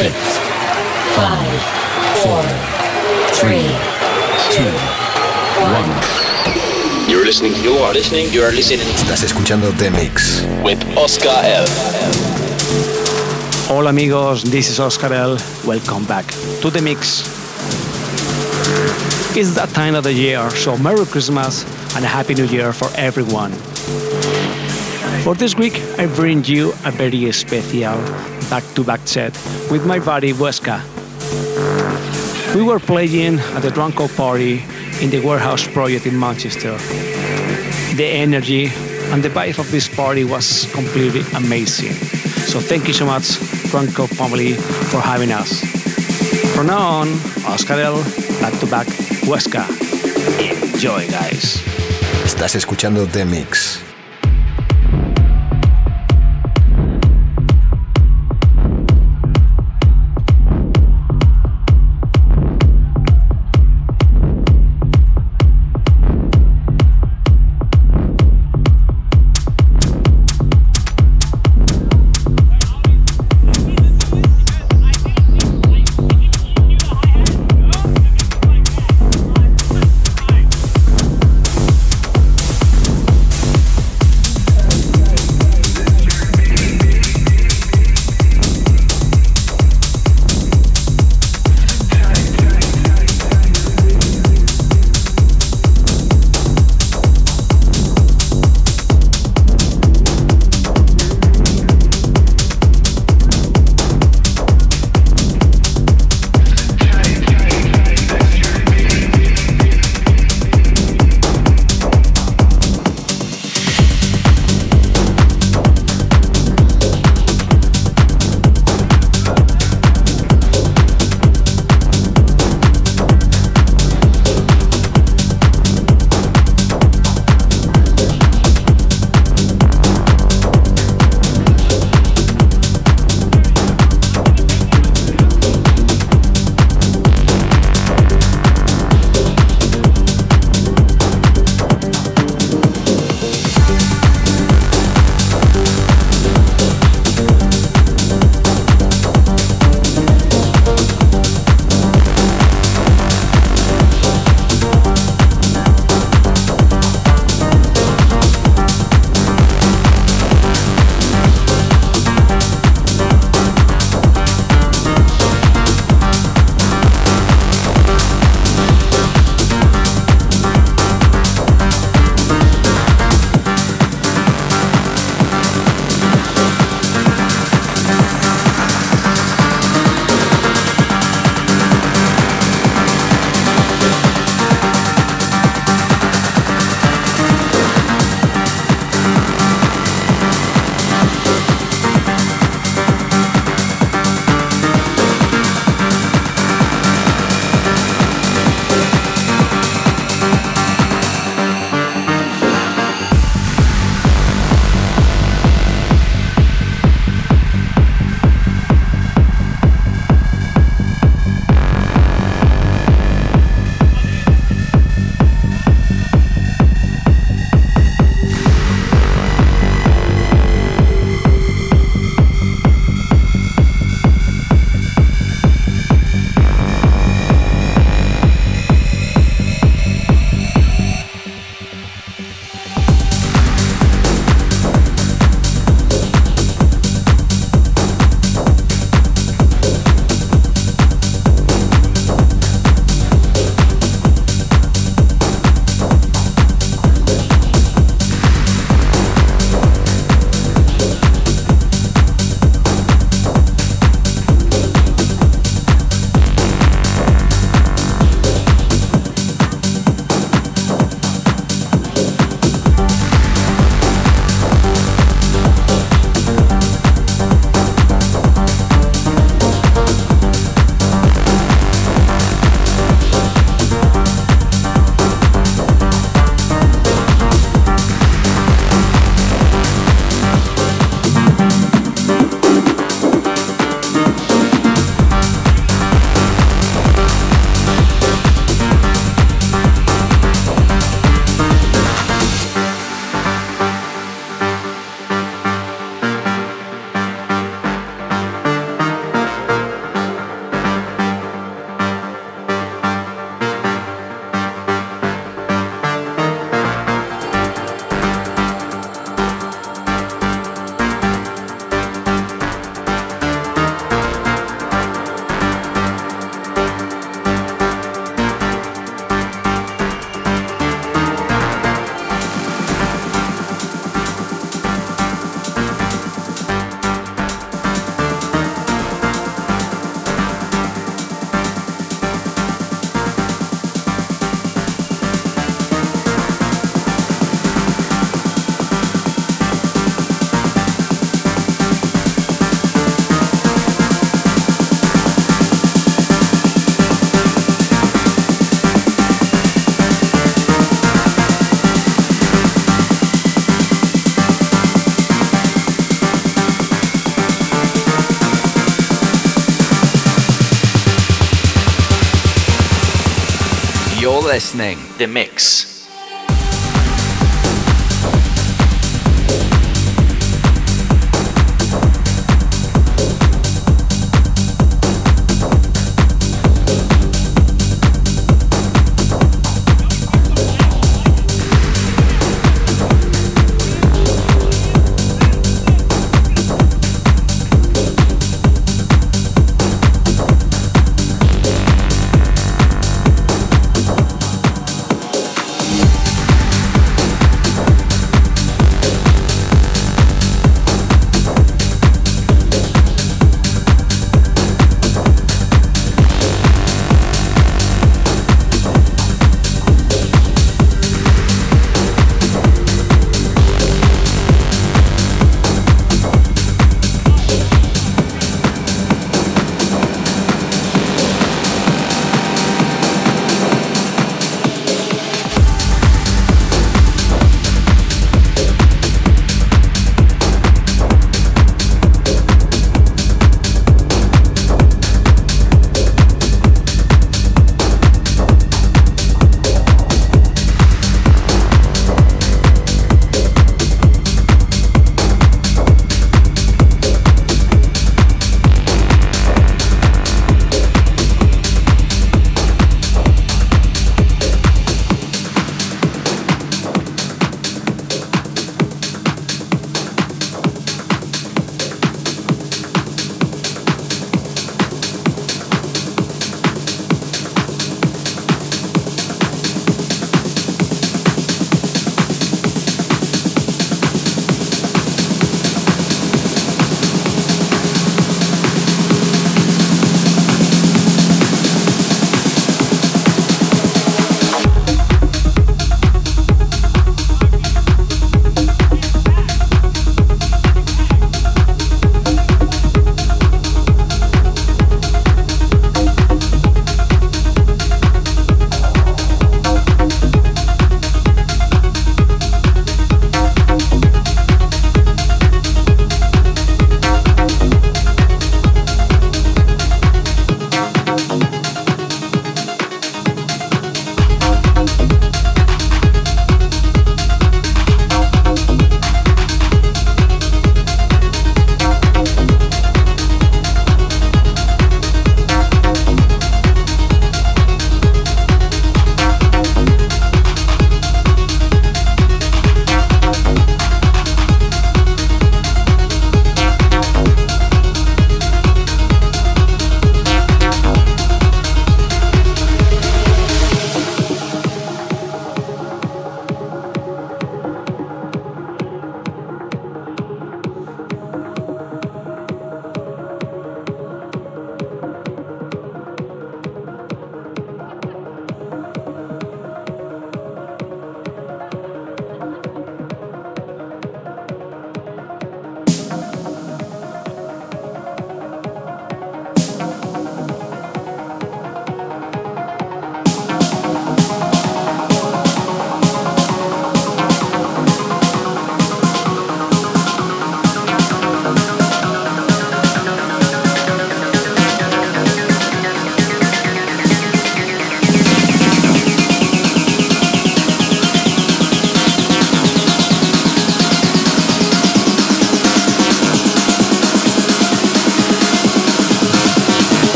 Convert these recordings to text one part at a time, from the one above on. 6, 5, 4, 3, 2, 1. You are listening. Estás escuchando The Mix with Oscar L. Hola amigos, this is Oscar L. Welcome back to The Mix. It's that time of the year, so Merry Christmas and a Happy New Year for everyone. For this week, I bring you a very special back-to-back set with my buddy Huesca. We were playing at the Drunco party in the Warehouse Project in Manchester. The energy and the vibe of this party was completely amazing. So thank you so much, Drunco family, for having us. From now on, Oscar L, back-to-back Huesca. Enjoy, guys. Estás escuchando The Mix. You're listening The Mix.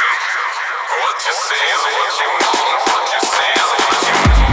What you say is what you want. What you say is what you want.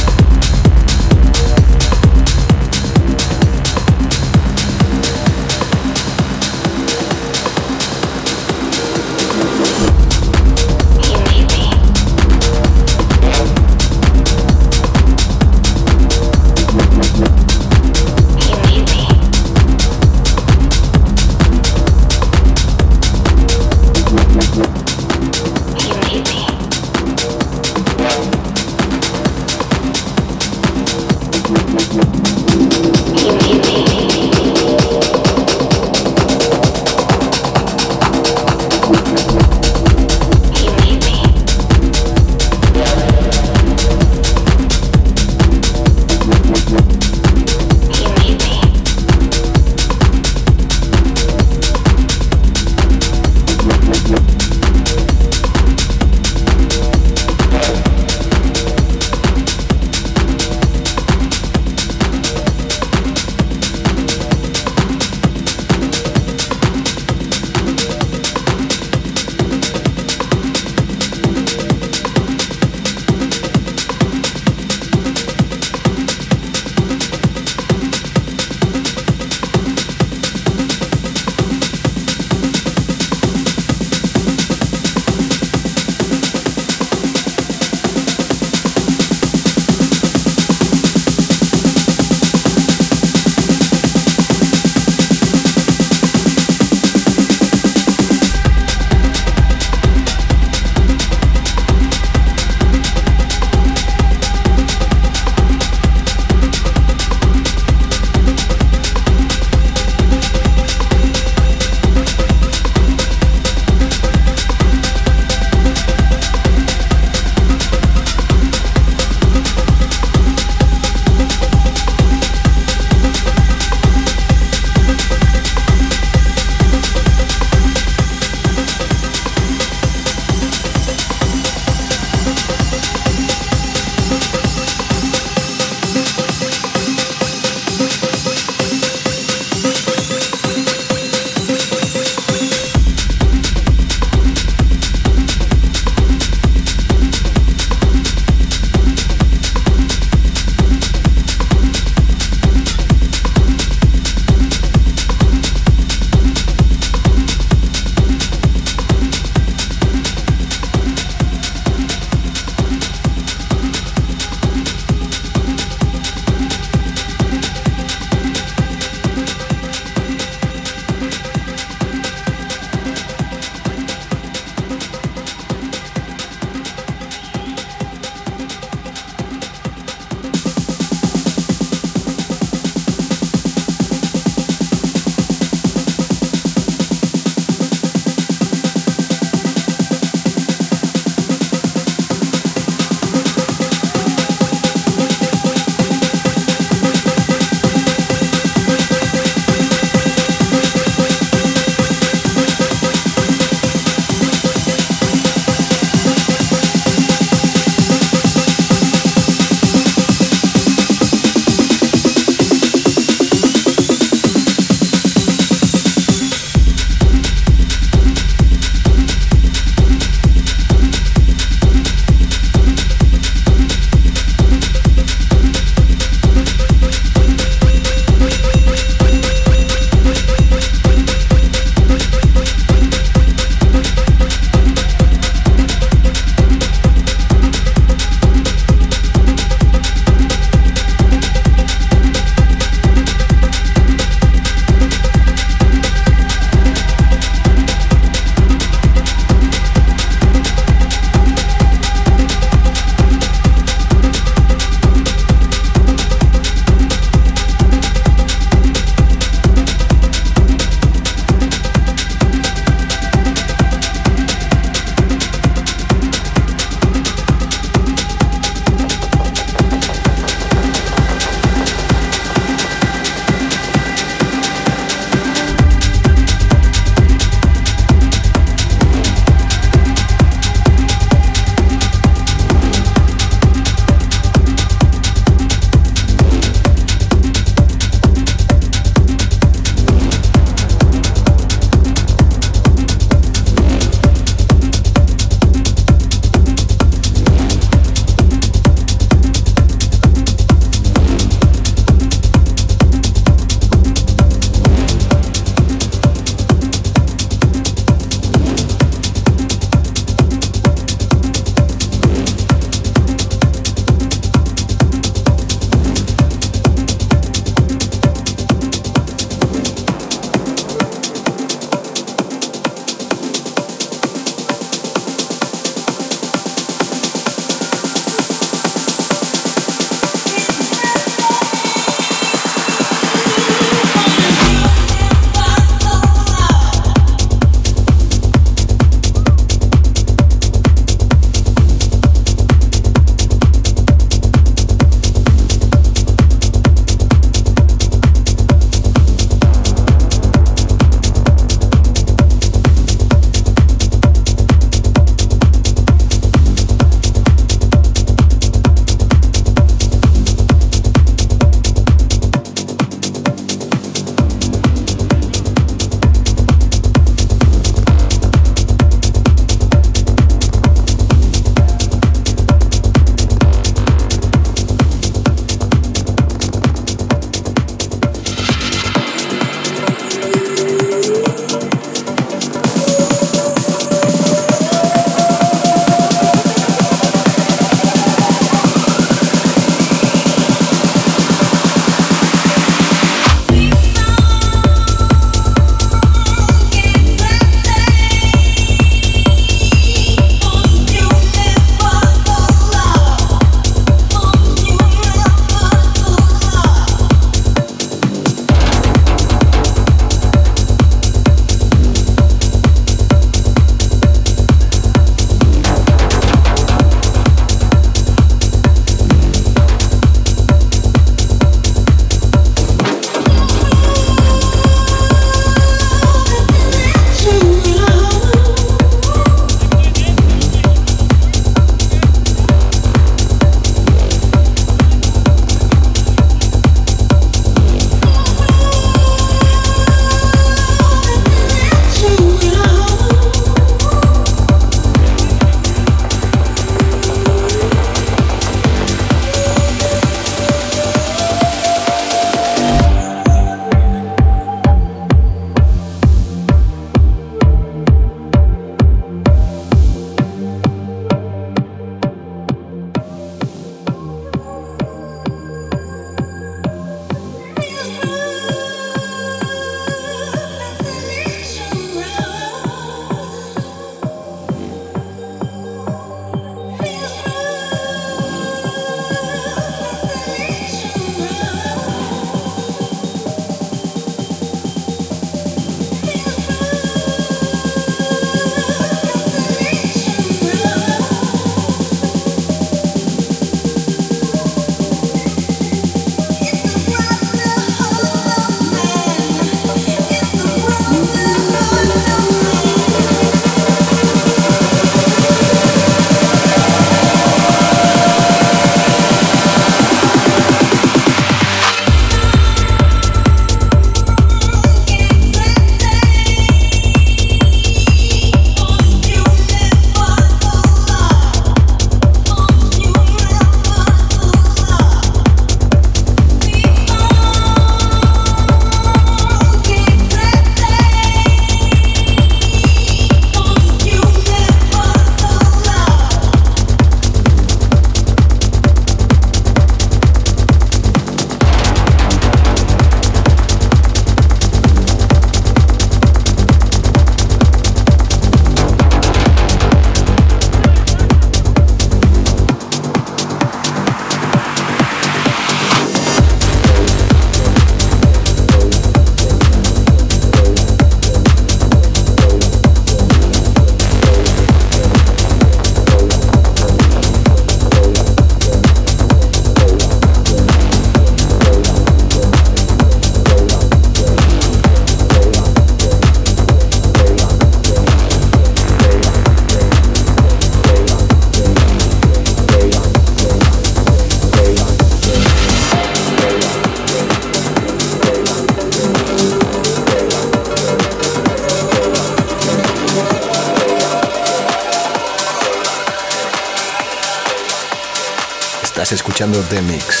Estás escuchando The Mix.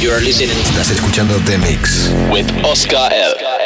You're listening. Estás escuchando The Mix with Oscar L.